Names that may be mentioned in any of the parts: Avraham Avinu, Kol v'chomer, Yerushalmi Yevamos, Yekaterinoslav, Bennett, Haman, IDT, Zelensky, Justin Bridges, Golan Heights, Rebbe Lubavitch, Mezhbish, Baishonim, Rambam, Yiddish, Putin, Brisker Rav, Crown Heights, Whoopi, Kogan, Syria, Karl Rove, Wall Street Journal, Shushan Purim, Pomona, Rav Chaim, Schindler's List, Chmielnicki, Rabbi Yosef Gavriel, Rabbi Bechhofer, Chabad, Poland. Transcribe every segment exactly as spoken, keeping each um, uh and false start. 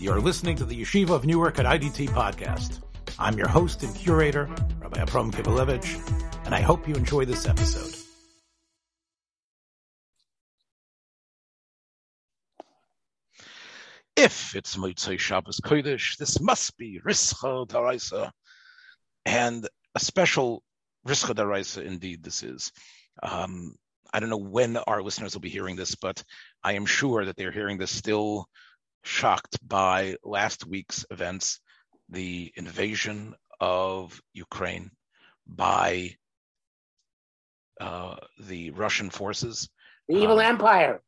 You're listening to the Yeshiva of Newark at I D T podcast. I'm your host and curator, Rabbi Avrohom Kivelevitz, and I hope you enjoy this episode. If it's Motzei Shabbos Kodesh, this must be Rizcho Daraisa, and a special Rizcho Daraisa indeed this is. Um, I don't know when our listeners will be hearing this, but I am sure that they're hearing this still shocked by last week's events, the invasion of Ukraine by uh, the Russian forces. The evil uh, empire.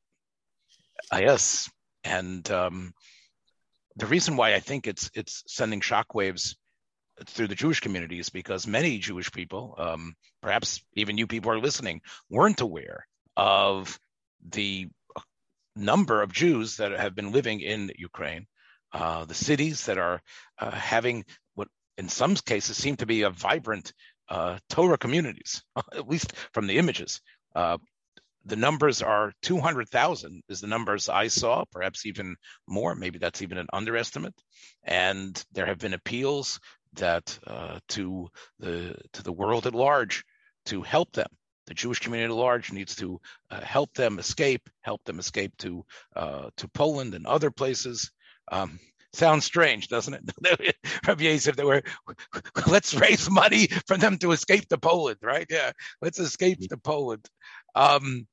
Yes. And um, the reason why I think it's it's sending shockwaves through the Jewish community is because many Jewish people, um, perhaps even you people are listening, weren't aware of the number of Jews that have been living in Ukraine, uh, the cities that are uh, having what in some cases seem to be a vibrant uh, Torah communities, at least from the images. Uh, the numbers are two hundred thousand is the numbers I saw, perhaps even more. Maybe that's even an underestimate. And there have been appeals that uh, to the to the world at large to help them. The Jewish community at large needs to uh, help them escape, help them escape to uh, to Poland and other places. Um, sounds strange, doesn't it? Rabbi Yosef, they were, let's raise money for them to escape to Poland, right? Yeah, let's escape to Poland. Um,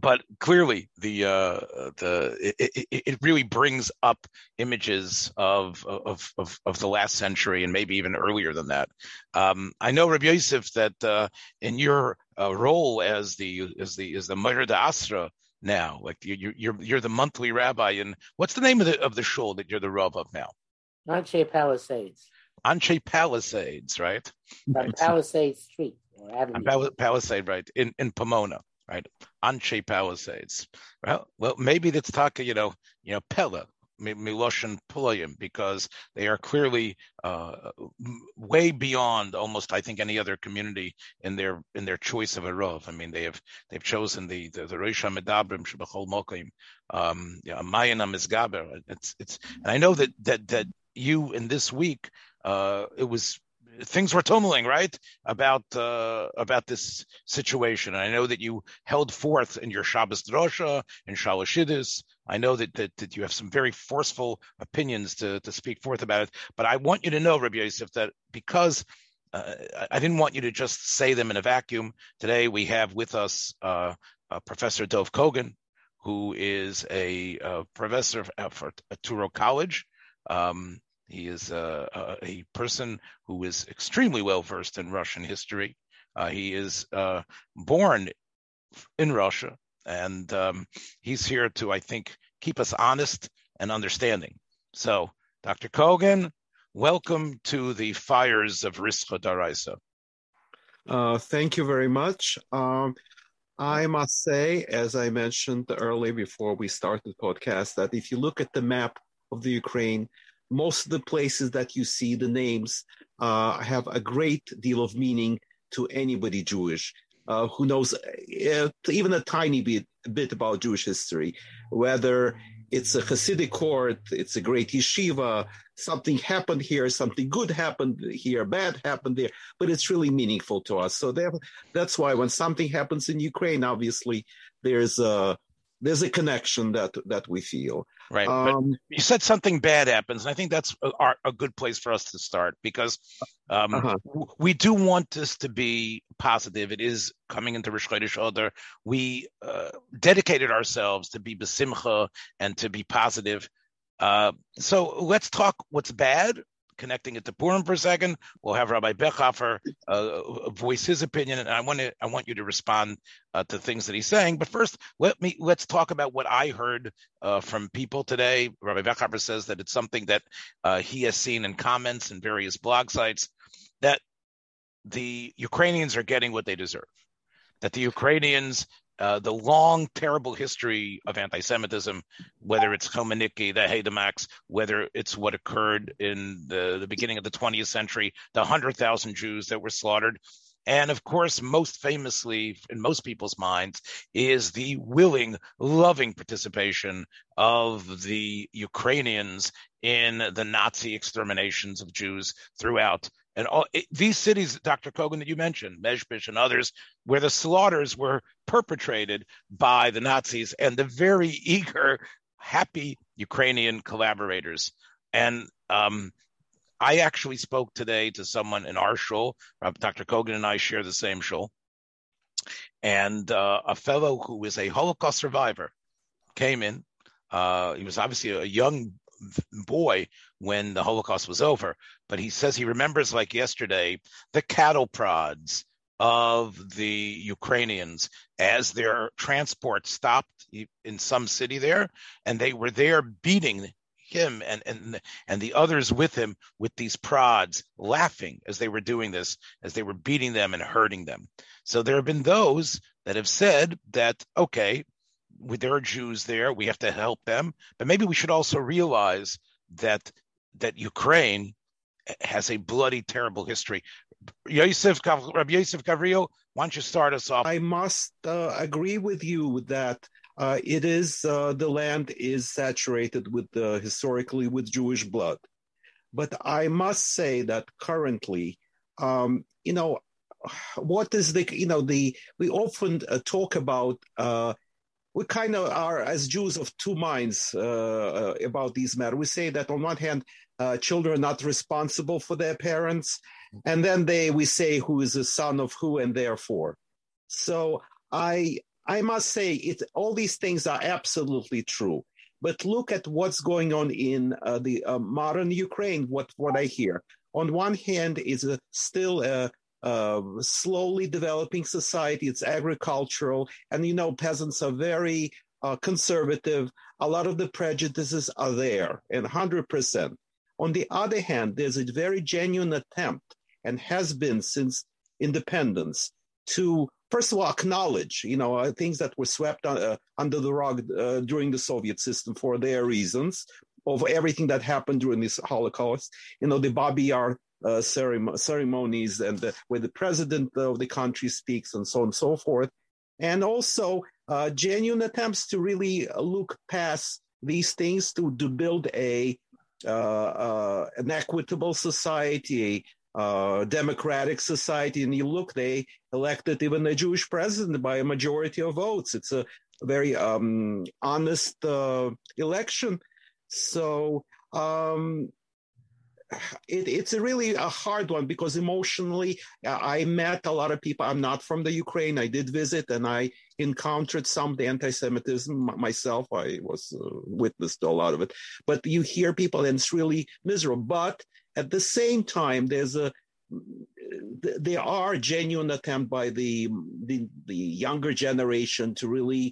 but clearly, the uh, the it, it, it really brings up images of of of of the last century and maybe even earlier than that. Um, I know, Rabbi Yosef, that uh, in your uh, role as the as the as the Meir D'Asra now, like you, you're you're the monthly rabbi, and what's the name of the of the shul that you're the rav of now? Anshe Palisades. Anshe Palisades, right? On Palisade Street or Avenue. Pal- Palisade, right in in Pomona. Right, Anshe Palisades. Well, well, maybe that's taka, you know, you know, Pella, Miloshin Pulayim, because they are clearly uh, way beyond almost, I think, any other community in their in their choice of a rav. I mean, they have they've chosen the the Rosh Hamedabrim Shebachol Mokim, um, Mayan Amizgaber. It's it's, and I know that that that you in this week, uh, it was. Things were tumbling, right, about uh, about this situation. And I know that you held forth in your Shabbos Drosha and Shalashidus. I know that, that that you have some very forceful opinions to to speak forth about it. But I want you to know, Rabbi Yosef, that because uh, I didn't want you to just say them in a vacuum. Today we have with us uh, uh, Professor Dov Kogan, who is a uh, professor for at Touro College. Um, He is a, a, a person who is extremely well-versed in Russian history. Uh, he is uh, born in Russia, and um, he's here to, I think, keep us honest and understanding. So, Doctor Kogan, welcome to the fires of Rizcho Daraisa. Uh, thank you very much. Um, I must say, as I mentioned earlier before we started the podcast, that if you look at the map of the Ukraine, most of the places that you see the names uh, have a great deal of meaning to anybody Jewish uh, who knows uh, even a tiny bit, bit about Jewish history, whether it's a Hasidic court, it's a great yeshiva, something happened here, something good happened here, bad happened there, but it's really meaningful to us. So that, that's why when something happens in Ukraine, obviously there's a There's a connection that that we feel. Right. Um, but you said something bad happens, and I think that's a, a good place for us to start because um, uh-huh. we do want this to be positive. It is coming into Rosh Chodesh Adar. We uh, dedicated ourselves to be besimcha and to be positive. Uh, so let's talk what's bad, connecting it to Purim for a second. We'll have Rabbi Bechhofer uh, voice his opinion, and I want to I want you to respond Uh, to things that he's saying, but first let me let's talk about what I heard uh, from people today. Rabbi Bechhofer says that it's something that uh, he has seen in comments and various blog sites that the Ukrainians are getting what they deserve. That the Ukrainians, uh, the long terrible history of anti-Semitism, whether it's Chmielnicki, the Haidamacks, whether it's what occurred in the, the beginning of the twentieth century, the one hundred thousand Jews that were slaughtered. And of course, most famously in most people's minds is the willing, loving participation of the Ukrainians in the Nazi exterminations of Jews throughout. And all it, these cities, Doctor Kogan, that you mentioned, Mezhbish and others, where the slaughters were perpetrated by the Nazis and the very eager, happy Ukrainian collaborators. And um, I actually spoke today to someone in our shul. Doctor Kogan and I share the same shul. And uh, a fellow who is a Holocaust survivor came in. Uh, he was obviously a young boy when the Holocaust was over, but he says he remembers like yesterday the cattle prods of the Ukrainians as their transport stopped in some city there, and they were there beating him and and and the others with him with these prods, laughing as they were doing this, as they were beating them and hurting them. So there have been those that have said that, okay, there are Jews there, we have to help them, but maybe we should also realize that that Ukraine has a bloody, terrible history. Yosef, Rabbi Yosef Gavriel, why don't you start us off? I must uh, agree with you that uh, it is uh, the land is saturated with uh, historically with Jewish blood, but I must say that currently, um, you know, what is the you know the we often uh, talk about. Uh, We kind of are, as Jews, of two minds uh, about these matters. We say that on one hand, uh, children are not responsible for their parents, and then they we say who is the son of who, and therefore. So I I must say it. All these things are absolutely true. But look at what's going on in uh, the uh, modern Ukraine. What what I hear on one hand is a, still a Uh, slowly developing society. It's agricultural, and you know peasants are very uh, conservative. A lot of the prejudices are there, and one hundred percent. On the other hand, there's a very genuine attempt, and has been since independence, to first of all acknowledge you know uh, things that were swept on, uh, under the rug uh, during the Soviet system for their reasons, of everything that happened during this Holocaust. You know the Babi Yar Uh, ceremon- ceremonies and the, where the president of the country speaks and so on and so forth. And also uh, genuine attempts to really look past these things to, to build a uh, uh, an equitable society, a uh, democratic society. And you look, they elected even a Jewish president by a majority of votes. It's a very um, honest uh, election. So... Um, It, it's a really a hard one because emotionally, I met a lot of people. I'm not from the Ukraine. I did visit, and I encountered some of the anti-Semitism myself. I was uh, witness to a lot of it. But you hear people, and it's really miserable. But at the same time, there's a there are genuine attempts by the, the the younger generation to really.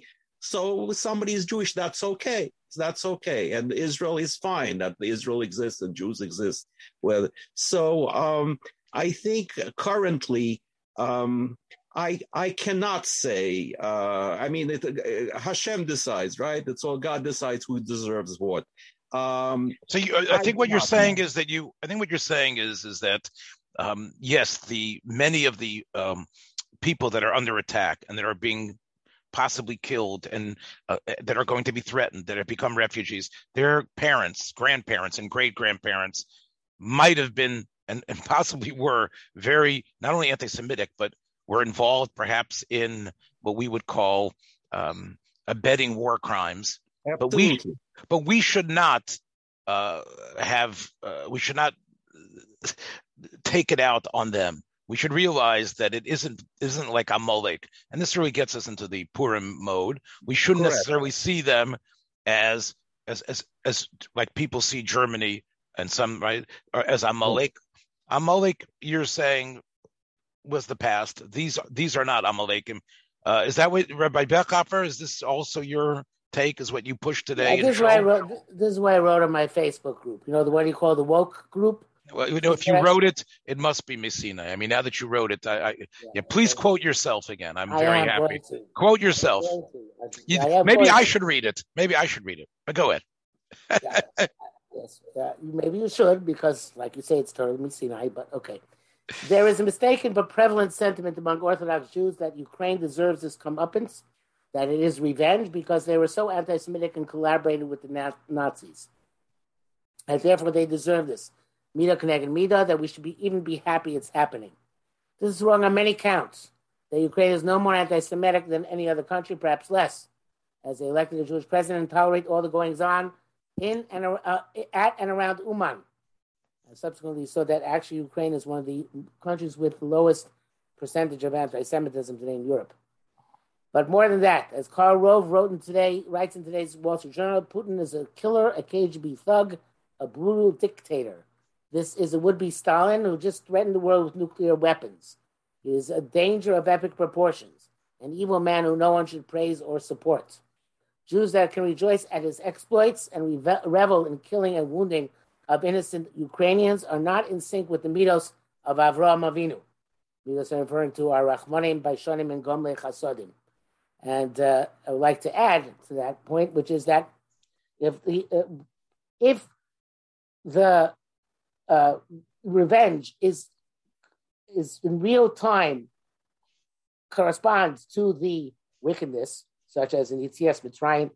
So somebody is Jewish. That's okay. That's okay, and Israel is fine. That Israel exists and Jews exist. Well, so um, I think currently, um, I I cannot say. Uh, I mean, it, uh, Hashem decides, right? It's all God decides who deserves what. Um, so you, I, I think what you're saying is that you. I think what you're saying is is that um, yes, the many of the um, people that are under attack and that are being possibly killed and uh, that are going to be threatened, that have become refugees, their parents, grandparents, and great-grandparents might have been and, and possibly were very not only anti-Semitic, but were involved perhaps in what we would call um, abetting war crimes. Absolutely. But we, but we should not uh, have uh, we should not take it out on them. We should realize that it isn't isn't like a Molech, and this really gets us into the Purim mode. We shouldn't Correct. necessarily see them as as as as like people see Germany and some right or as a Molech. A Molech, you're saying, was the past. These these are not Amalechim. Uh, is that what Rabbi Bechhofer? Is this also your take? Is what you push today? Yeah, this is why I wrote. This is why I wrote on my Facebook group. You know the what you call the woke group. Well, you know, if you wrote it, it must be Messina. I mean, now that you wrote it, I, I yeah, yeah. Please quote yourself again. I'm very happy. Quote yourself. You, maybe I should read it. Maybe I should read it. But go ahead. yeah. Yes, yeah. Maybe you should, because, like you say, it's totally Messina. But okay, There is a mistaken but prevalent sentiment among Orthodox Jews that Ukraine deserves this comeuppance, that it is revenge because they were so anti-Semitic and collaborated with the na- Nazis. And therefore they deserve this. Mida K'neged Mida, that we should be even be happy it's happening. This is wrong on many counts. That Ukraine is no more anti-Semitic than any other country, perhaps less, as they elected a Jewish president and tolerate all the goings-on in and uh, at and around Uman. And subsequently, so that actually Ukraine is one of the countries with the lowest percentage of anti-Semitism today in Europe. But more than that, as Karl Rove wrote in today, writes in today's Wall Street Journal, Putin is a killer, a K G B thug, a brutal dictator. This is a would-be Stalin who just threatened the world with nuclear weapons. He is a danger of epic proportions, an evil man who no one should praise or support. Jews that can rejoice at his exploits and re- revel in killing and wounding of innocent Ukrainians are not in sync with the Midos of Avraham Avinu. Midos I'm referring to are Rachmanim, Baishonim, and Gomlei Chasodim. And uh, I would like to add to that point, which is that if the, uh, if the uh, revenge is is in real time corresponds to the wickedness, such as in Yitzias Mitzrayim,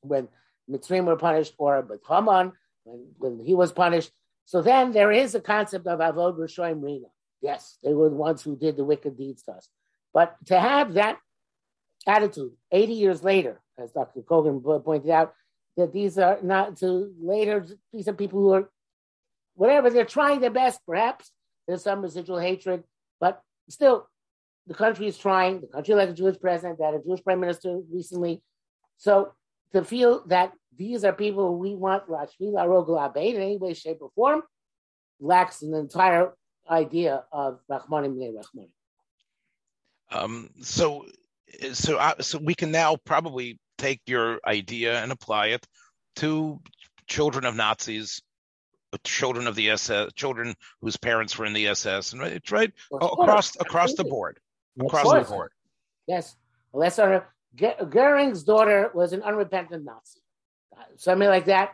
when Mitzrayim were punished, or with Haman, when, when he was punished. So then there is a concept of Avod Rishoyim Rina. Yes, they were the ones who did the wicked deeds to us. But to have that attitude eighty years later, as Doctor Kogan pointed out, that these are not to later, these are people who are, whatever, they're trying their best, perhaps. There's some residual hatred, but still, the country is trying. The country elected a Jewish president, that a Jewish prime minister recently. So to feel that these are people we want Rashmi Larog Labay in any way, shape, or form lacks an entire idea of Rahmanim Bnei Rahmanim. Um, so, so, I, so we can now probably take your idea and apply it to children of Nazis. Children of the S S, children whose parents were in the S S, and it's right across across the board, across the board. Yes, unless our Goering's daughter was an unrepentant Nazi, something like that,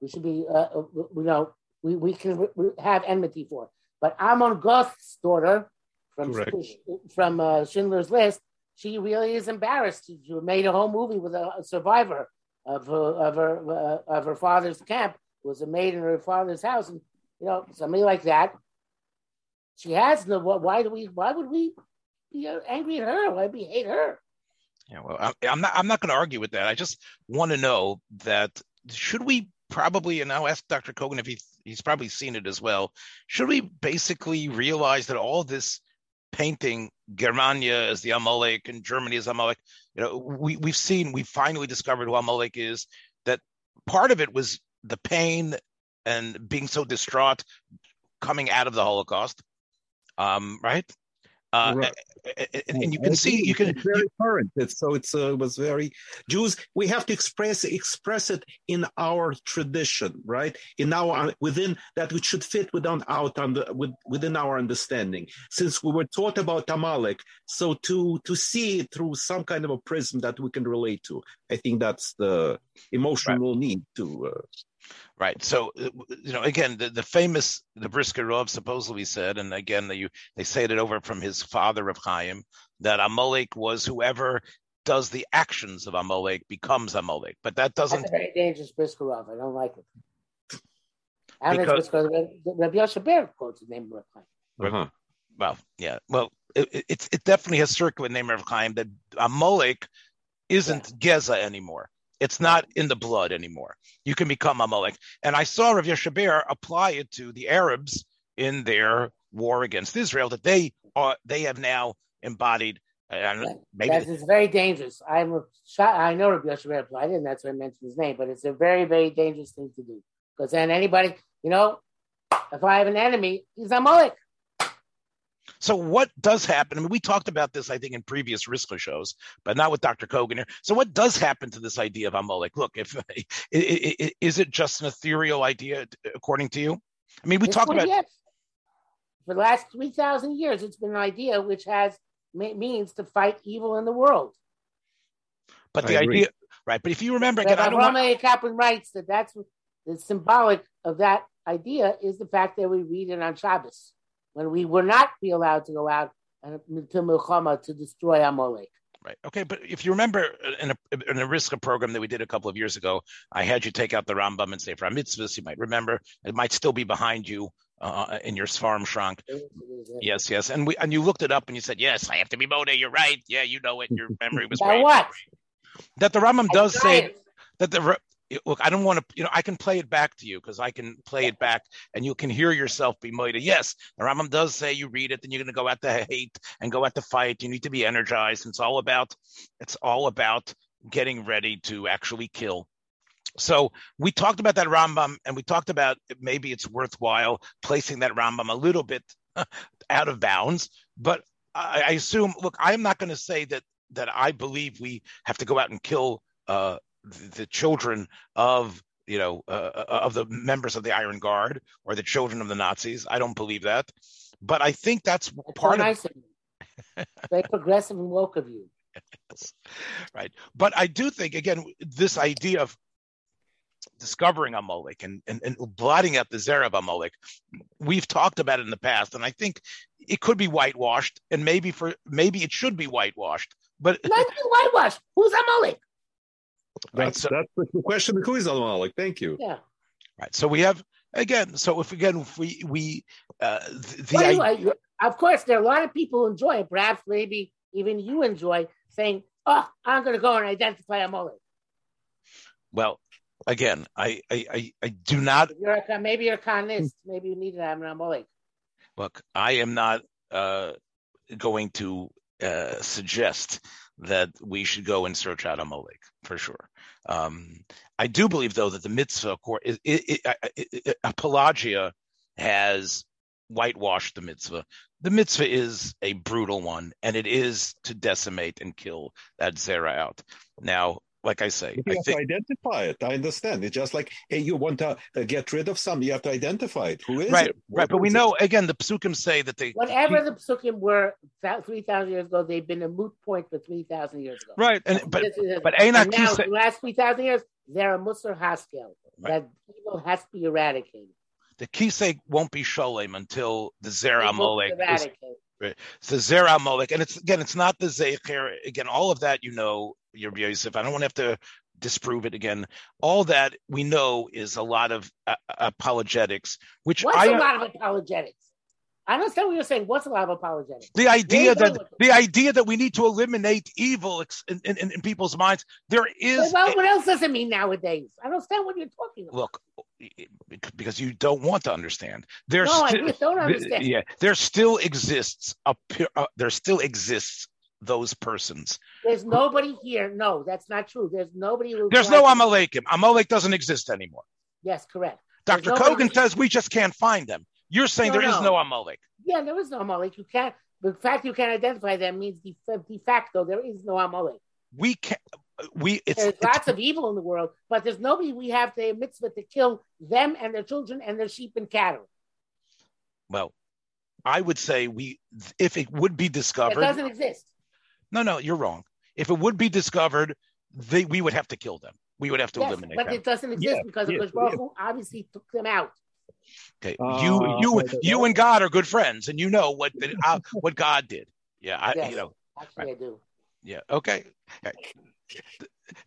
we should be, uh, you know, we we can have enmity for. But Amon Goth's daughter from from uh, Schindler's List, she really is embarrassed. She made a whole movie with a survivor of her, of her uh, of her father's camp. Was a maid in her father's house, and you know, somebody like that. She has no. Why do we? Why would we be angry at her? Why would we hate her? Yeah, well, I'm not. I'm not going to argue with that. I just want to know that should we probably, and I'll ask Doctor Kogan if he he's probably seen it as well. Should we basically realize that all this painting Germania as the Amalek and Germany as Amalek? You know, we we've seen. We finally discovered who Amalek is. That part of it was the pain and being so distraught coming out of the Holocaust, um, right? Uh, right. And, and, and you can see, you can it's very current. It's, so it's uh, was very Jews. We have to express express it in our tradition, right? In our within that which should fit within out on the with, within our understanding. Since we were taught about Amalek, so to to see it through some kind of a prism that we can relate to. I think that's the emotional right. need to. Uh, Right. So, you know, again, the, the famous, the Brisker Rav supposedly said, and again, they, they say it over from his father, Rav Chaim, that Amalek was whoever does the actions of Amalek becomes Amalek. But that doesn't... That's a very dangerous Brisker Rav. I don't like it. I don't because... like Rabbi Yosef quotes the name of Rav Chaim. Uh-huh. Well, yeah. Well, it, it, it definitely has circular name of Rav Chaim that Amalek isn't yeah. Geza anymore. It's not in the blood anymore. You can become Amalek. And I saw Rav Yeshaber apply it to the Arabs in their war against Israel that they are they have now embodied. Uh, maybe that is very dangerous. I'm a, I know Rav Yeshaber applied it, and that's why I mentioned his name. But it's a very, very dangerous thing to do. Because then anybody, you know, if I have an enemy, he's Amalek. So what does happen? I mean, we talked about this, I think, in previous Rizcho shows, but not with Doctor Kogan here. So what does happen to this idea of Amalek? Look, if is it just an ethereal idea, according to you? I mean, we it's talked about... Yes. For the last three thousand years, it's been an idea which has means to fight evil in the world. But I the agree. idea... Right, but if you remember... Again, I don't Avraham want... Kaplan writes that that's the symbolic of that idea is the fact that we read it on Shabbos. when we will not be allowed to go out and to Milchama to destroy Amalek. Right. Okay. But if you remember in a, in a Rizcho program that we did a couple of years ago, I had you take out the Rambam and say for mitzvahs, you might remember, it might still be behind you uh, in your Sfarim Shrank. Yes, yes. And we and you looked it up and you said, yes, I have to be Moda. You're right. Yeah, you know it. Your memory was right. What? That the Rambam does say it. that the Look, I don't want to, you know, I can play it back to you because I can play it back and you can hear yourself be moida. Yes, the Rambam does say you read it, then you're going to go out to hate and go out to fight. You need to be energized. It's all about, it's all about getting ready to actually kill. So we talked about that Rambam and we talked about maybe it's worthwhile placing that Rambam a little bit out of bounds. But I, I assume, look, I'm not going to say that that I believe we have to go out and kill uh the children of, you know, uh, of the members of the Iron Guard or the children of the Nazis. I don't believe that, but I think that's, that's part so nice of it. Very progressive and woke of you. Yes. Right. But I do think, again, this idea of discovering Amalek and, and, and blotting out the Zerah of Amalek, we've talked about it in the past, and I think it could be whitewashed, and maybe for maybe it should be whitewashed. But not whitewashed. Who's Amalek? Right, that's, so, that's the question. Who is Amalek? Thank you. Yeah. Right. So we have again. So if again, if we we uh, the, the well, I, you, of course there are a lot of people who enjoy it. Perhaps maybe even you enjoy saying, "Oh, I'm going to go and identify Amalek." Well, again, I I I, I do not. You're a, maybe you're a Khanist. Maybe you need to have an Amalek. Look, I am not uh, going to uh, suggest that we should go and search out Amalek for sure. Um, I do believe, though, that the mitzvah court, it, it, it, it, apologia has whitewashed the mitzvah. The mitzvah is a brutal one, and it is to decimate and kill that zera out. Now, like I say, you I have think, to identify it. I understand. It's just like, hey, you want to get rid of something, you have to identify it. Who is right, it? What right, but we it? know again the Psukim say that they whatever the Psukim were three thousand years ago, they've been a moot point for three thousand years ago. Right, and but this, this, but, this, but and now say, the last three thousand years, they're a Musar Haskel. Right. That evil has to be eradicated. The Kisei won't be Sholem until the Zera Molech is right. So Zera Molech, and it's again, it's not the Zecher. Again, all of that you know. Your Yosef, I don't want to have to disprove it again. All that we know is a lot of uh, apologetics, which what's I, a lot of apologetics? I understand what you're saying. What's a lot of apologetics? The idea that the idea that we need to eliminate evil in, in, in people's minds. There is. Well, what else does it mean nowadays? I don't understand what you're talking about. Look, because you don't want to understand. There's no, sti- I just don't understand. Yeah, there still exists a uh, there still exists. Those persons. There's nobody here. No, that's not true. There's nobody. Who There's no Amalekim. Amalek doesn't exist anymore. Yes, correct. Doctor Kogan says we just can't find them. You're saying no, there no. is no Amalek. Yeah, there is no Amalek. You can't. The fact you can't identify them means de, de facto there is no Amalek. We can't. We it's, there's it's, lots of evil in the world, but there's nobody we have the mitzvah to kill them and their children and their sheep and cattle. Well, I would say we if it would be discovered, it doesn't exist. No, no, you're wrong. If it would be discovered, they, we would have to kill them. We would have to yes, eliminate but them. But it doesn't exist yeah, because yeah, Baruch Hu yeah. obviously took them out. Okay, uh, you, you, you, and God are good friends, and you know what the, uh, what God did. Yeah, I, yes, you know. Actually, right. I do. Yeah. Okay. Right.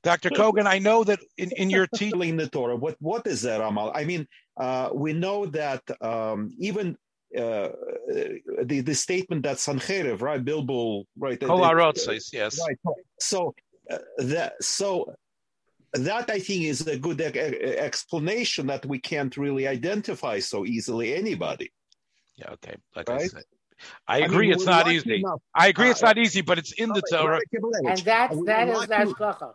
Doctor Kogan, I know that in, in your teaching in the Torah, what what is that Amal? I mean, uh, we know that um, even. Uh, the the statement that Sancheir, right, Bilbo, right, Kol v'chomer, yes, right. So uh, that so that I think is a good e- explanation that we can't really identify so easily anybody. Yeah, okay, like right? I said, I agree. I mean, it's not easy. Enough. I agree. It's uh, not easy, but it's in the Torah, and that's that is that's Kogan.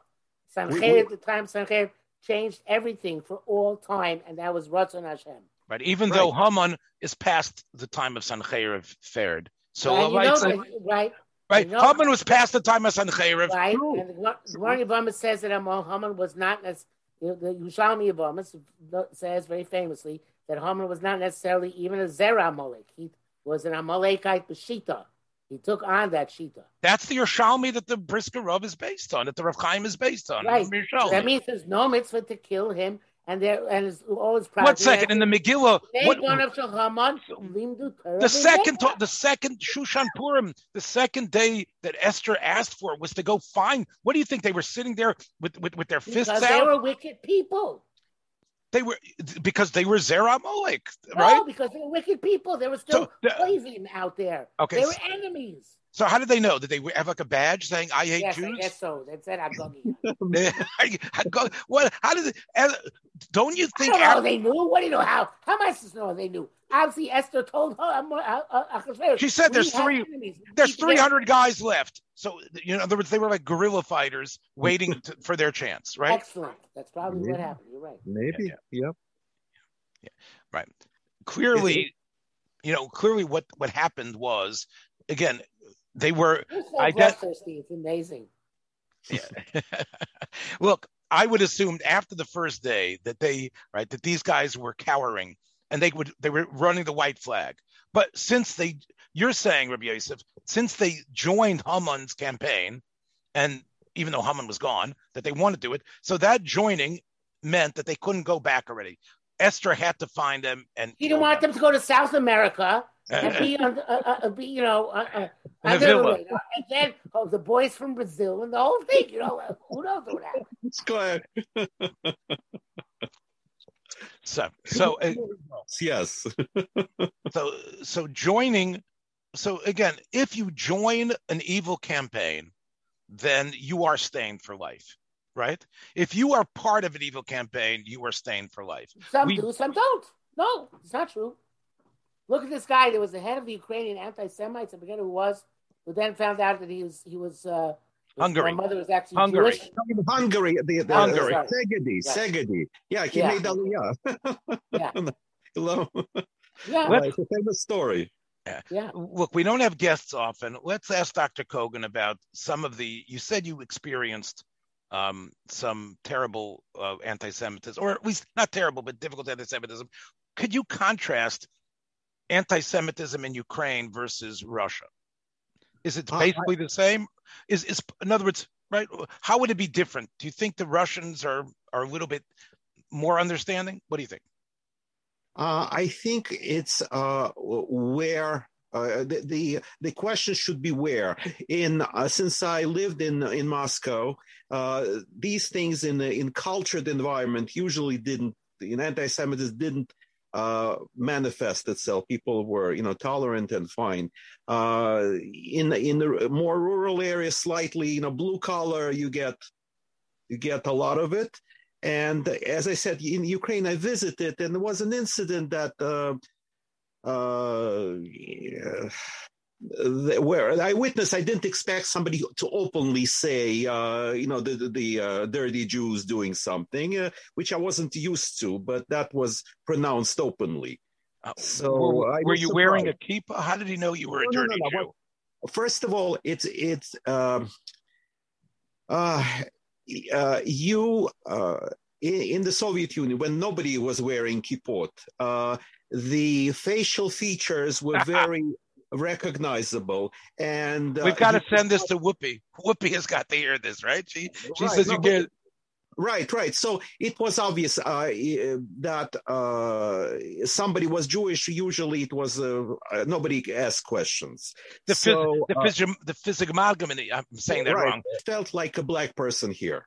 Sancheir at the time Sancheir changed everything for all time, and that was Ratzon Hashem. Right, even right. though Haman is past the time of Sancheir fared, so well, right, know, San... right, right, you know, Haman was past the time of Sancheir. Right, Ooh. and the Yerushalmi Yevamos says that Haman was not as the Yerushalmi Yevamos says very famously that Haman was not necessarily even a Zerah Amalek. He was an Amalekite b'shita. He took on that shita. That's the Yerushalmi that the Brisker Rav is based on, that the Rav Chaim is based on. Right, that means there's no mitzvah to kill him. and there and it's, all his practice. One second in the Megillah. What, the second the second Shushan Purim, the second day that Esther asked for was to go find. What do you think they were sitting there with with, with their because fists they out? They were wicked people. They were because they were Zerah Molech, right? No, because they were wicked people. They were still so, the, poison out there. Okay, they were so, enemies. So how did they know? Did they have like a badge saying "I hate yes, Jews"? Yes, so they said "I'm going." What? How did? They, don't you think? I don't know after, they knew. What do you know? How? How am I supposed to know they knew? Obviously, Esther told her. I'm, I, I, I, she said, "There's three. There's three hundred guys left." So you know, in other words, they were like guerrilla fighters waiting to, for their chance, right? Excellent. That's probably Maybe. what happened. You're right. Maybe. Yeah, yeah. Yep. Yeah. Right. Clearly, you know, clearly, what what happened was, again. They were. So I guess, it's amazing. Yeah. Look, I would assume after the first day that they right that these guys were cowering and they would they were running the white flag. But since they, you're saying, Rabbi Yosef, since they joined Haman's campaign, and even though Haman was gone, that they wanted to do it, so that joining meant that they couldn't go back already. Esther had to find them, and he didn't want them to go to South America. And be, on, uh, uh, be, you know, uh, uh, and then oh, the boys from Brazil and the whole thing, you know, who knows what happened? It's good. so, so uh, yes. so, so joining. So again, if you join an evil campaign, then you are stained for life, right? If you are part of an evil campaign, you are stained for life. Some we, do, some don't. No, it's not true. Look at this guy that was the head of the Ukrainian anti-Semites. I forget who it was, but then found out that he was he was uh, Hungary. My mother was actually Hungary. Jewish. Hungary, the, the, Hungary, Segedi, yeah. Segedi. Yeah, he yeah. made Aliyah. Yeah. Hello. Yeah, well, it's a famous story. Yeah. yeah. Look, we don't have guests often. Let's ask Doctor Kogan about some of the. You said you experienced um, some terrible uh, anti-Semitism, or at least not terrible, but difficult anti-Semitism. Could you contrast anti-Semitism in Ukraine versus Russia? Is it basically uh, I, the same? Is, is in other words, right? How would it be different? Do you think the Russians are, are a little bit more understanding? What do you think? Uh, I think it's uh, where uh, the, the the question should be where. In uh, since I lived in in Moscow, uh, these things in in cultured environment usually didn't. In anti-Semitism didn't. Uh, manifest itself. People were, you know, tolerant and fine. Uh, in in the more rural areas, slightly, you know, blue collar, you get you get a lot of it. And as I said, in Ukraine, I visited, and there was an incident that uh, uh, where I witnessed. I didn't expect somebody to openly say, uh, you know, the the uh, dirty Jews doing something, uh, which I wasn't used to, but that was pronounced openly. Uh, so, were, I were you surprised. Wearing a kippah? How did he know you were no, a dirty no, no, no. Jew? Well, first of all, it's it's um, uh, uh, you uh, in, in the Soviet Union when nobody was wearing kippot, uh, the facial features were very recognizable, and uh, we've got to send this to Whoopi. Whoopi has got to hear this, right? She she right, says no, you get right, right. So it was obvious uh, that uh, somebody was Jewish. Usually, it was uh, nobody asked questions. The so, phys- the, uh, phys- the physiognomy. I'm saying that right, wrong. Felt like a black person here.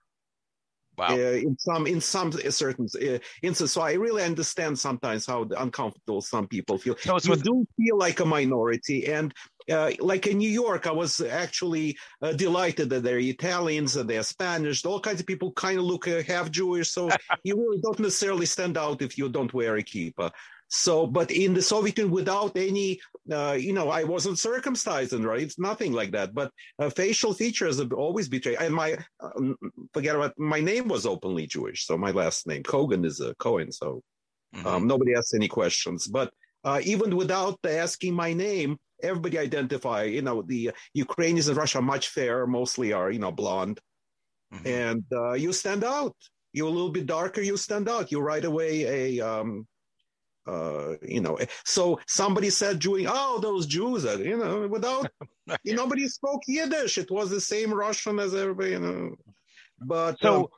Wow. Uh, in some, in some certain uh, instances, so I really understand sometimes how uncomfortable some people feel. No, you with... do feel like a minority, and uh, like in New York, I was actually uh, delighted that they're Italians and they're Spanish. All kinds of people kind of look uh, half Jewish, so you really don't necessarily stand out if you don't wear a kippah. So, but in the Soviet Union, without any, uh, you know, I wasn't circumcised, and right, it's nothing like that. But uh, facial features have always betrayed. And my, um, forget about my name was openly Jewish, so my last name Kogan is a Cohen, so um, mm-hmm. nobody asked any questions. But uh, even without asking my name, everybody identify. You know, the Ukrainians and Russia are much fairer, mostly are you know blonde, mm-hmm. and uh, you stand out. You're a little bit darker, you stand out. You right away a. Um, Uh, you know, so somebody said, "Jew, oh, those Jews," are, you know, without nobody spoke Yiddish. It was the same Russian as everybody. You know, But so, um,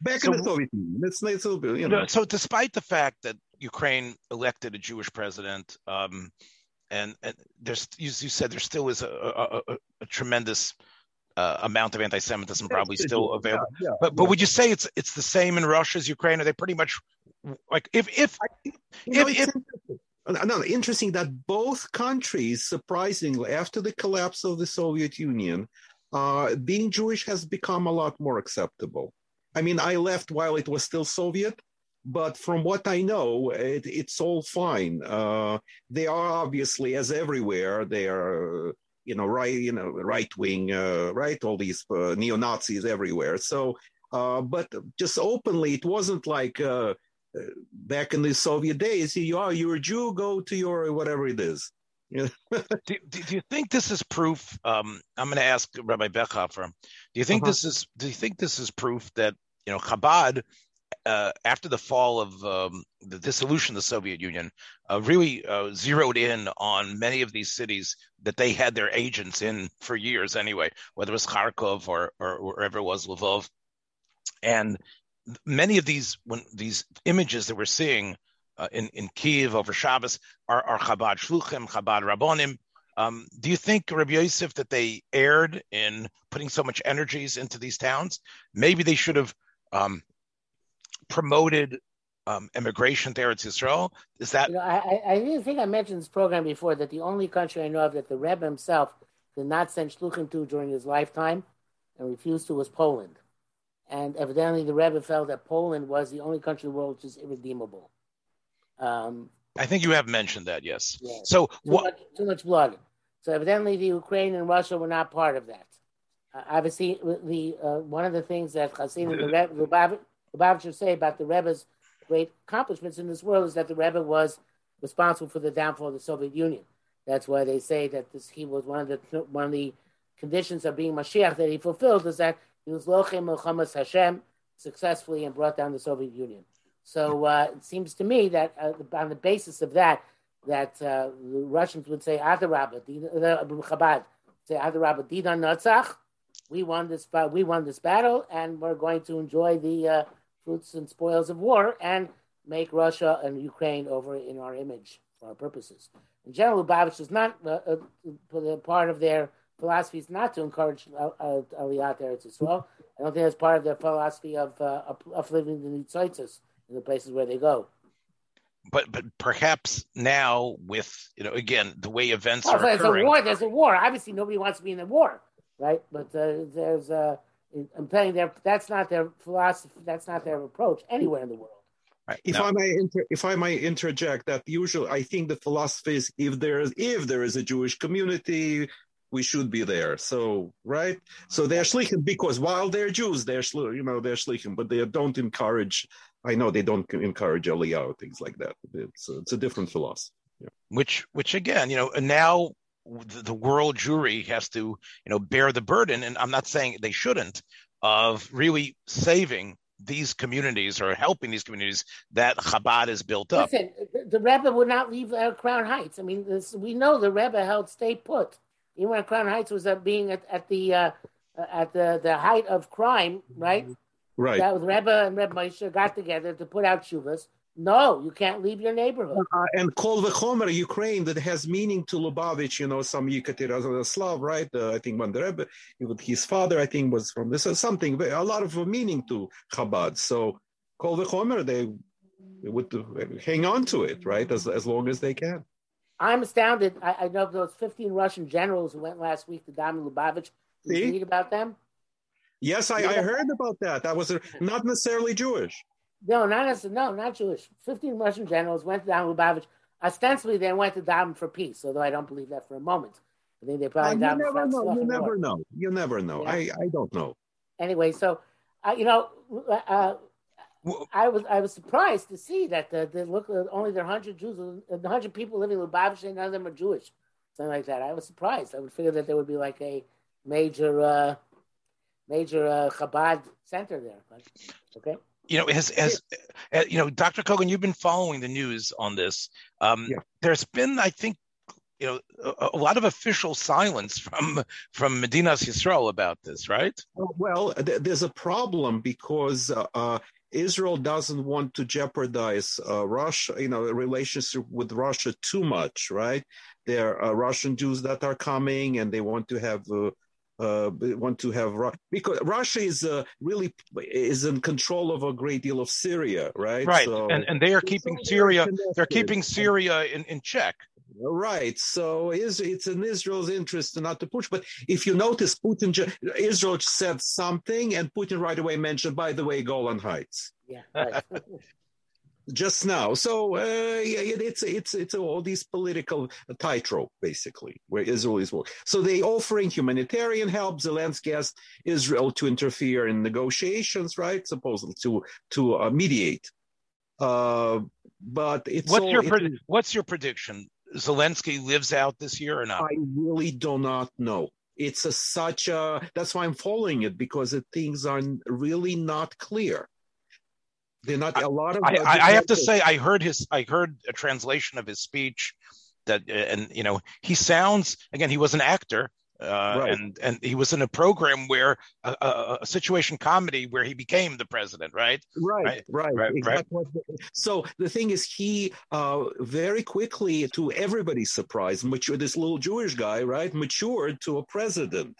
back so, in the Soviet Union, it's, it's a little bit, you know. So despite the fact that Ukraine elected a Jewish president, um, and, and there's, as you said, there still is a, a, a, a tremendous uh, amount of anti-Semitism probably it's, still it's, available. Yeah, yeah, but but yeah. Would you say it's it's the same in Russia as Ukraine? Are they pretty much like if if I, if, know, if No, interesting that both countries, surprisingly, after the collapse of the Soviet Union, uh, being Jewish has become a lot more acceptable. I mean, I left while it was still Soviet, but from what I know, it, it's all fine. Uh, they are obviously, as everywhere, they are, you know, right, you know, right wing, uh, right, all these uh, neo-Nazis everywhere. So, uh, but just openly, it wasn't like. Uh, Uh, back in the Soviet days, you are you're a Jew, go to your whatever it is. do, do, do you think this is proof? Um, I'm going to ask Rabbi Bechhofer. Do you think uh-huh. this is? Do you think this is proof that you know Chabad, uh, after the fall of um, the dissolution of the Soviet Union, uh, really uh, zeroed in on many of these cities that they had their agents in for years anyway, whether it was Kharkov or or, or wherever it was, Lvov, and many of these when these images that we're seeing uh, in in Kiev over Shabbos are, are Chabad Shluchim, Chabad Rabbonim. Um, do you think, Rabbi Yosef, that they erred in putting so much energies into these towns? Maybe they should have um, promoted um, immigration to Eretz Yisrael. Is that? You know, I, I didn't think I mentioned this program before that the only country I know of that the Rebbe himself did not send Shluchim to during his lifetime and refused to was Poland. And evidently, the Rebbe felt that Poland was the only country in the world which is irredeemable. Um, I think you have mentioned that, yes. yes. So too, wh- much, too much blood. So evidently, the Ukraine and Russia were not part of that. Uh, obviously, the uh, one of the things that Chassidim and the Rebbe, Lubavitch, Lubavitch say about the Rebbe's great accomplishments in this world is that the Rebbe was responsible for the downfall of the Soviet Union. That's why they say that this, he was one of the one of the conditions of being Mashiach that he fulfilled is that. He was lochem milchamas Hashem successfully and brought down the Soviet Union. So uh, it seems to me that uh, on the basis of that, that uh, the Russians would say Adarabba, Chabad, say Adarabba, Didan Natzach. We won this. We won this battle, and we're going to enjoy the uh, fruits and spoils of war, and make Russia and Ukraine over in our image for our purposes. In general, Lubavitch is not uh, uh, part of their. Philosophy is not to encourage Aliyah to Eretz Yisrael. I don't think that's part of their philosophy of uh, of living in the Tzaitzis in the places where they go. But but perhaps now with you know again the way events oh, are there's occurring. There's a war. There's a war. Obviously, nobody wants to be in the war, right? But uh, there's uh, I'm telling you, that's not their philosophy. That's not their approach anywhere in the world. Right. If no. I may, inter- if I may interject, that usually I think the philosophy is if there is if there is a Jewish community. We should be there. So, right? So they're shlichim because while they're Jews, they're shli- you know, they're shlichim, but they don't encourage, I know they don't encourage Aliyah or things like that. It's a, it's a different philosophy. Yeah. Which, which again, you know, now the, the world Jewry has to, you know, bear the burden, and I'm not saying they shouldn't, of really saving these communities or helping these communities that Chabad has built up. Listen, the, the Rebbe would not leave uh, Crown Heights. I mean, this, we know the Rebbe held stay put. Even when Crown Heights was uh, being at, at the uh, at the, the height of crime, right? Right. That was Rebbe and Rebbe Moshe got together to put out shuvas. No, you can't leave your neighborhood. Uh, and Kol v'chomer, Ukraine, that has meaning to Lubavitch. You know, some Yekaterinoslav, right? Uh, I think when the Rebbe, his father, I think, was from this or something. A lot of meaning to Chabad. So Kol v'chomer, they would hang on to it, right, as as long as they can. I'm astounded. I, I know of those fifteen Russian generals who went last week to Dominic Lubavitch. Did See? you read about them? Yes, I, I heard that? about that. That was not necessarily Jewish. No, not necessarily, no, not Jewish. fifteen Russian generals went to Dominic Lubavitch. Ostensibly, they went to Dom for peace, although I don't believe that for a moment. I think they probably uh, you, never know. you never know. You never know. You never know. I, I don't know. Anyway, so, uh, you know, uh, I was I was surprised to see that the, the look only there are one hundred Jews, one hundred people living in Lubavitch, and none of them are Jewish, something like that. I was surprised. I would figure that there would be like a major, uh, major uh, Chabad center there. But, okay. You know, as as uh, you know, Doctor Kogan, you've been following the news on this. Um, yeah. There's been, I think, you know, a, a lot of official silence from from Medinas Yisrael about this, right? Well, th- there's a problem because uh, Israel doesn't want to jeopardize uh, Russia, you know, the relationship with Russia too much, right? There are uh, Russian Jews that are coming, and they want to have uh, uh, want to have Ru- because Russia is uh, really is in control of a great deal of Syria, right? Right, so, and and they are keeping so Syria. Connected. They're keeping Syria in, in check. Right. So it's in Israel's interest not to push. But if you notice, Putin, Israel said something, and Putin right away mentioned, by the way, Golan Heights. Yeah. Right. Just now. So uh, it's it's it's all these political tightrope, basically, where Israel is working. So they're offering humanitarian help. Zelensky asked Israel to interfere in negotiations, right? Supposedly to to uh, mediate. Uh, but it's what's all, your pred- it, what's your prediction? Zelensky lives out this year or not? I really do not know. It's a, such a... That's why I'm following it, because it, things are really not clear. They're not... I, a lot of... I, I, I have to say, I heard his... I heard a translation of his speech that... And, you know, he sounds... Again, he was an actor, uh, right. and, and he was in a program where... A, a, a situation comedy where he became the president, right? Right, right. right, right, exactly. right. So the thing is, he uh, very quickly, to everybody's surprise, matured, this little Jewish guy, right, matured to a president.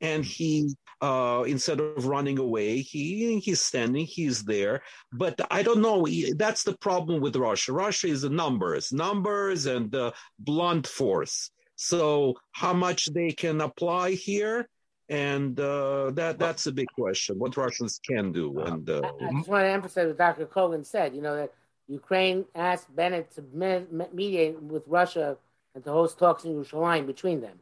And he... Uh, instead of running away, he he's standing, he's there. But I don't know. He, that's the problem with Russia. Russia is the numbers, numbers and uh, blunt force. So how much they can apply here, and uh, that that's a big question. What Russians can do. And uh, I, I just want to emphasize what Doctor Kogan said. You know that Ukraine asked Bennett to mediate with Russia and to host talks in Yerushalayim between them.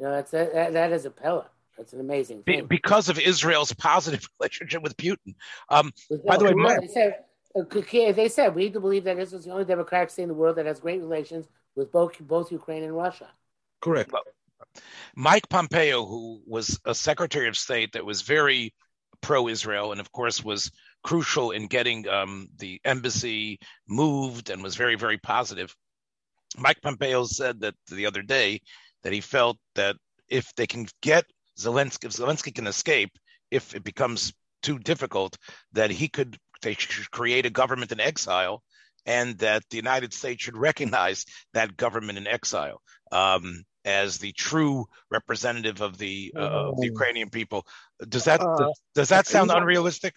You know that's that, that is a pillar. That's an amazing thing. Be- because of Israel's positive relationship with Putin. Um, no, by the way, Mark... They said, uh, they said we need to believe that Israel's the only democratic state in the world that has great relations with both both Ukraine and Russia. Correct. Well, Mike Pompeo, who was a Secretary of State that was very pro-Israel and, of course, was crucial in getting um, the embassy moved and was very, very positive. Mike Pompeo said that the other day that he felt that if they can get Zelensky, if Zelensky can escape, if it becomes too difficult, that he could they should create a government in exile, and that the United States should recognize that government in exile um, as the true representative of the, uh, of the Ukrainian people. Does that uh, does that sound unrealistic?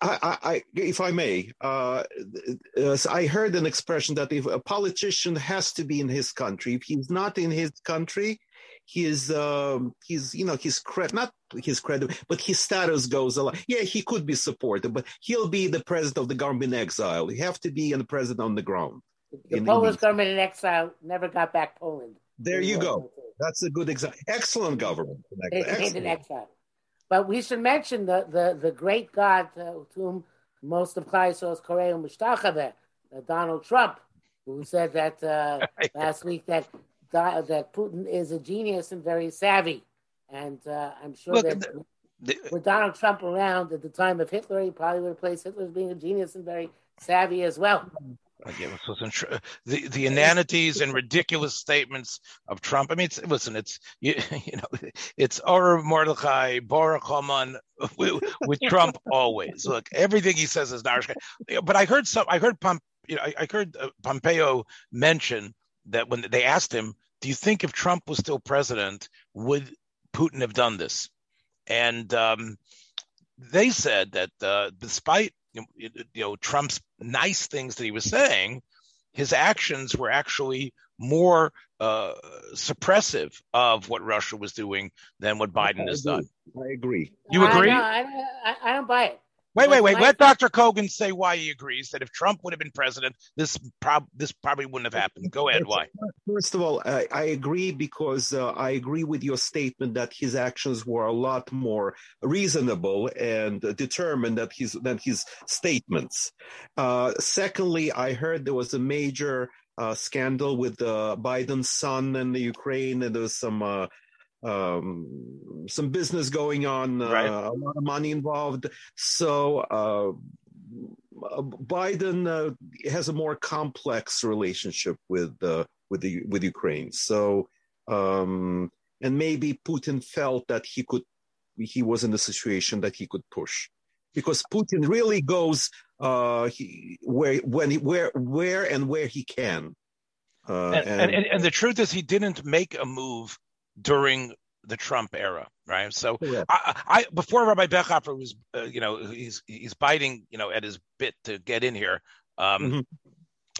I, I, if I may, uh, I heard an expression that if a politician has to be in his country, if he's not in his country, his, um, his, you know, his cred, not his credit, but his status goes a lot. Yeah, he could be supported, but he'll be the president of the government in exile. You have to be in the president on the ground. The in, Polish in government in exile never got back Poland. There you go. That's a good example. Excellent government. It excellent. In exile. But we should mention the the, the great God to, to whom most of Kaisos Koreum Mushtachave, Donald Trump, who said that uh, last week that. that Putin is a genius and very savvy. And uh, I'm sure Look, that the, the, with Donald Trump around at the time of Hitler, he probably would have placed Hitler as being a genius and very savvy as well. Okay, listen, the, the inanities and ridiculous statements of Trump. I mean, it's, listen, it's, you, you know, it's Or Mordechai, Baruch Haman with, with Trump always. Look, everything he says is not. But I heard some, I heard, Pomp, you know, I, I heard uh, Pompeo mention that when they asked him, do you think if Trump was still president, would Putin have done this? And um, they said that uh, despite you know Trump's nice things that he was saying, his actions were actually more uh, suppressive of what Russia was doing than what Biden I has agree. done. I agree. You agree? I, no, I, I don't buy it. Wait, wait, wait. Let Doctor Kogan say why he agrees that if Trump would have been president, this prob- this probably wouldn't have happened. Go ahead. Why? First of all, I, I agree because uh, I agree with your statement that his actions were a lot more reasonable and determined that his, than his statements. Uh, secondly, I heard there was a major uh, scandal with uh, Biden's son in the Ukraine, and there was some... Uh, Um, some business going on, uh, right. A lot of money involved. So uh, Biden uh, has a more complex relationship with uh, with the with Ukraine. So um, and maybe Putin felt that he could he was in a situation that he could push, because Putin really goes uh, he, where when he, where where and where he can. Uh, and, and, and, and the truth is, he didn't make a move during the Trump era, right? So yeah. I, I before Rabbi Bechhofer was, uh, you know, he's he's biting, you know, at his bit to get in here, um, mm-hmm.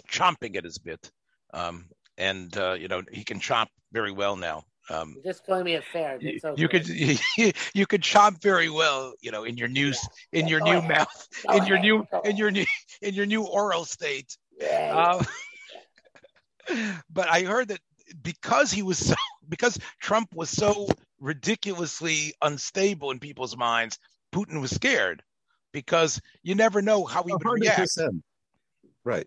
chomping at his bit, um, and uh, you know, he can chomp very well now. Um, just calling me a fair. You, okay. you could you, you could chomp very well, you know, in your new yeah. in yeah. your Go new ahead. mouth, Go in ahead. your new Go in your new in your new oral state. Yeah. Um, but I heard that because he was so. Because Trump was so ridiculously unstable in people's minds, Putin was scared, because you never know how he would react. Right.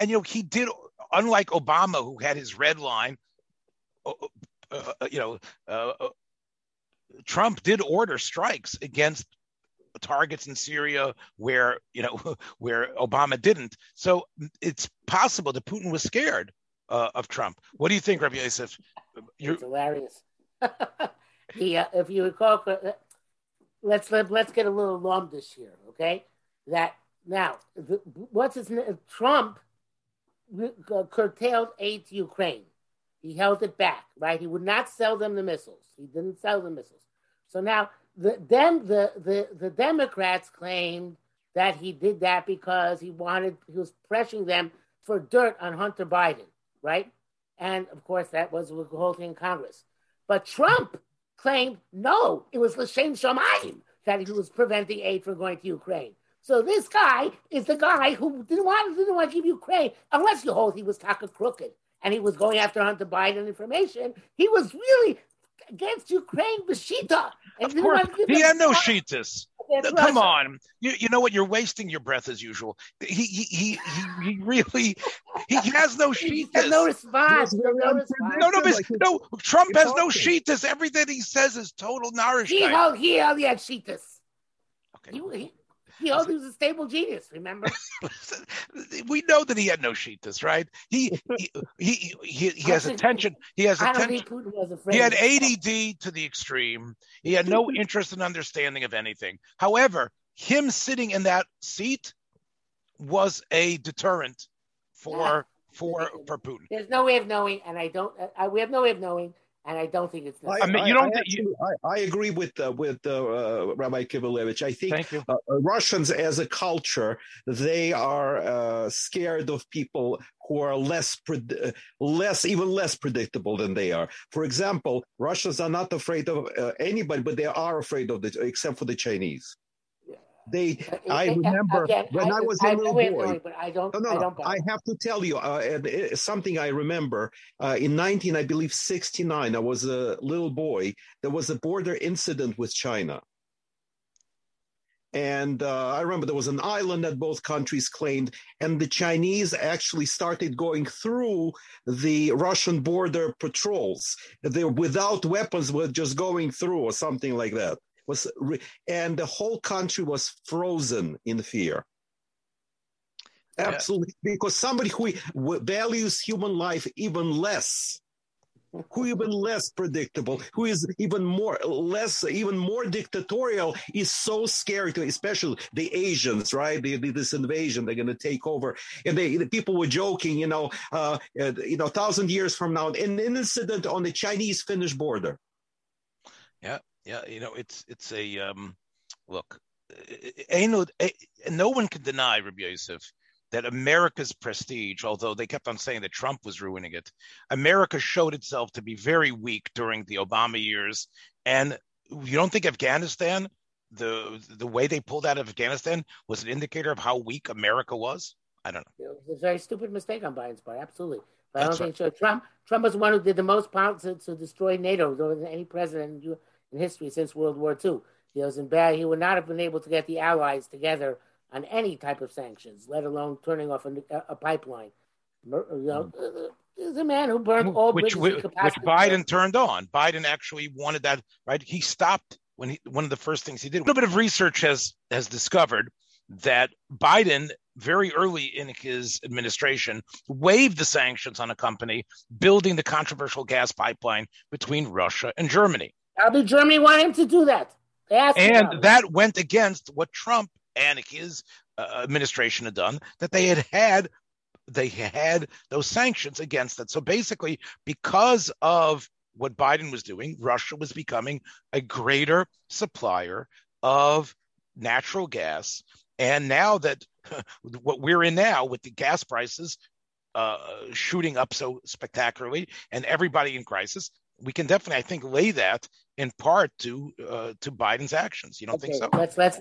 And, you know, he did, unlike Obama, who had his red line, uh, uh, you know, uh, uh, Trump did order strikes against targets in Syria where, you know, where Obama didn't. So it's possible that Putin was scared uh, of Trump. What do you think, Rabbi Yosef? You're... It's hilarious. he, uh, if you recall, let's let, let's get a little long this year, okay? That now, the, what's his name? Trump curtailed aid to Ukraine. He held it back, right? He would not sell them the missiles. He didn't sell them missiles. So now, the then the the the Democrats claimed that he did that because he wanted he was pressuring them for dirt on Hunter Biden, right? And, of course, that was the whole thing in Congress. But Trump claimed, no, it was l'shem shamayim that he was preventing aid from going to Ukraine. So this guy is the guy who didn't want, didn't want to give Ukraine, unless you hold he was taka crooked and he was going after Hunter Biden information. He was really against Ukraine with shita. Of course, he had no shitas. No, come on, you you know what? You're wasting your breath as usual. He he he he, he really he has no sheetas. No response. No, no, response. no, no, like no Trump has talking. no sheetas. Everything he says is total nourish. He held, he only had sheetas. Okay. He, he, he only was a stable genius. Remember, we know that he had no sheetas, right? He he he he, he has attention. He has attention. He had A D D to the extreme. He had no interest in understanding of anything. However, him sitting in that seat was a deterrent for yeah. for for Putin. There's no way of knowing, and I don't. I, we have no way of knowing. And I don't think it's. I, I mean, you don't. I, think actually, you... I, I agree with uh, with uh, uh, Rabbi Kivelevitch. I think uh, Russians, as a culture, they are uh, scared of people who are less, pre- less, even less predictable than they are. For example, Russians are not afraid of uh, anybody, but they are afraid of the, except for the Chinese. They, I remember Again, when I, I was I, a little boy. Going, but I don't. No, no, I, don't I have to tell you uh, and, uh, something I remember uh, in nineteen, I believe sixty-nine. I was a little boy. There was a border incident with China, and uh, I remember there was an island that both countries claimed, and the Chinese actually started going through the Russian border patrols. They were without weapons, were just going through, or something like that. Was re- and the whole country was frozen in fear. Absolutely, yeah. Because somebody who w- values human life even less, who even less predictable, who is even more less, even more dictatorial, is so scary to, especially the Asians, right? They, they, this invasion, they're going to take over, and they, the people were joking, you know, uh, uh, you know, thousand years from now, an, an incident on the Chinese-Finnish border. Yeah. Yeah, you know, it's it's a um, look. Ain't no, ain't, no one can deny, Rabbi Yosef, that America's prestige, although they kept on saying that Trump was ruining it, America showed itself to be very weak during the Obama years. And you don't think Afghanistan, the the way they pulled out of Afghanistan, was an indicator of how weak America was? I don't know. It was a very stupid mistake on Biden's part, absolutely. But That's I don't right. think so. Trump Trump was the one who did the most pounds to, to destroy NATO. There wasn't any president. You, in history since World War Two. He was in bad. He would not have been able to get the allies together on any type of sanctions, let alone turning off a, a pipeline. You know, mm. There's a man who burned all which, which, which Biden turned on. Biden actually wanted that, right? He stopped when he, one of the first things he did. A little bit of research has has discovered that Biden, very early in his administration, waived the sanctions on a company building the controversial gas pipeline between Russia and Germany. How did Germany want him to do that? And that went against what Trump and his uh, administration had done, that they had had they had those sanctions against it. So basically, because of what Biden was doing, Russia was becoming a greater supplier of natural gas. And now that what we're in now with the gas prices uh, shooting up so spectacularly and everybody in crisis, we can definitely, I think, lay that in part to uh, to Biden's actions. You don't okay, think so? Let's, let's,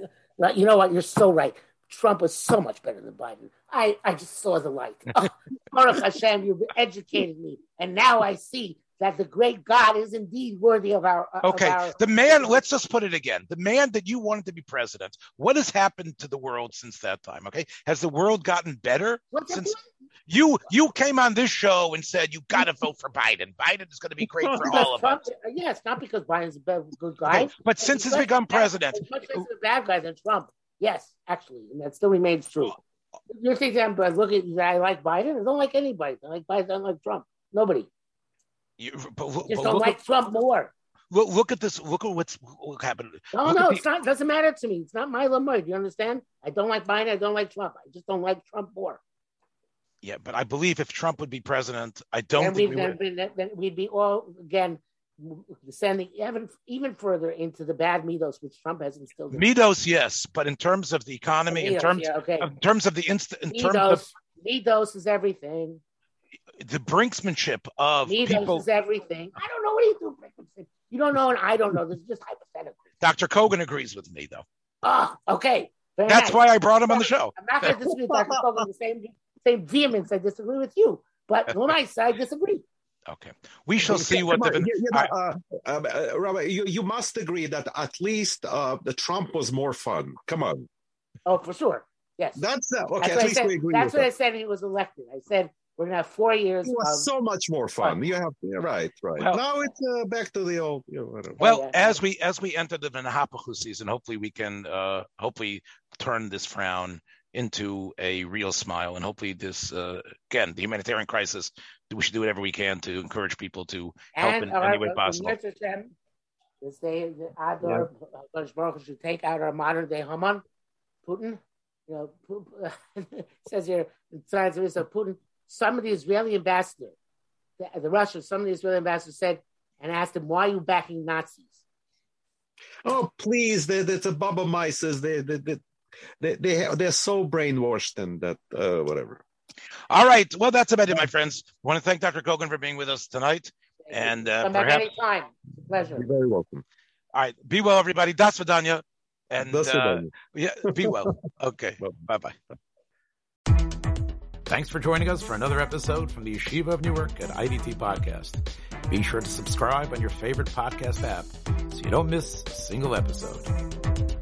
you know what? You're so right. Trump was so much better than Biden. I, I just saw the light. Oh, Baruch Hashem, you've educated me. And now I see that the great God is indeed worthy of our... Uh, okay, of our- the man, let's just put it again. The man that you wanted to be president, what has happened to the world since that time, okay? Has the world gotten better? What's since you you came on this show and said, you got to vote for Biden. Biden is going to be great for all of Trump, us. Yes, not because Biden's a good guy. Okay, but since he's, he's become bad, president... He's much less a bad guy than Trump. Yes, actually, and that still remains true. You're thinking, I'm looking at, I like Biden? I don't like anybody. I like Biden, I don't like Trump. Nobody. You, but, but just don't like at, Trump more. Look, look at this. Look at what's what happened. No, look no, it's the, not. Doesn't matter to me. It's not my limit. Do you understand? I don't like Biden. I don't like Trump. I just don't like Trump more. Yeah, but I believe if Trump would be president, I don't then think we then, would. Then, then we'd be all again descending even even further into the bad Midos, which Trump has instilled. In. Midos, yes, but in terms of the economy, Midos, in terms yeah, okay. in terms of the instant, in Midos, terms of Midos is everything. The brinksmanship of Midos people is everything. I don't know what you do. Brinksmanship. You don't know, and I don't know. This is just hypothetical. Doctor Kogan agrees with me, though. Oh, okay. Very That's nice. Why I brought him on the show. I'm not going to disagree with Doctor Kogan the same same vehemence I disagree with you, but on my side, disagree. Okay, we shall see what the you, know, uh, uh, Rabbi, you you must agree that at least uh, the Trump was more fun. Come on. Oh, for sure. Yes. That's uh, okay. That's at least said, we agree. That's with what that. I said. He was elected. I said. We're going to have four years. It was so much more fun. fun. You have yeah, right, right. Well, now it's uh, back to the old. You know, whatever. Well, yeah. as we as we enter the Vanahapahu season, hopefully we can uh, hopefully turn this frown into a real smile, and hopefully this uh, again the humanitarian crisis. We should do whatever we can to encourage people to help and, in our, any way possible. This day, Ador Baruch should take out our modern day Haman, Putin. You know, says here in science of Putin. Some of the Israeli ambassador, the, the Russians, some of the Israeli ambassador said and asked him, why are you backing Nazis? Oh, please. They, they, the Baba Mices, they, they, they, they, they, they're so brainwashed and that, uh, whatever. All right. Well, that's about it, my friends. I want to thank Doctor Kogan for being with us tonight. Thank and uh, Come perhaps... back anytime. It's a pleasure. You're very welcome. All right. Be well, everybody. Das Vidanya. And das uh, yeah, be well. Okay. Well, bye-bye. Thanks for joining us for another episode from the Yeshiva of Newark at I D T Podcast. Be sure to subscribe on your favorite podcast app so you don't miss a single episode.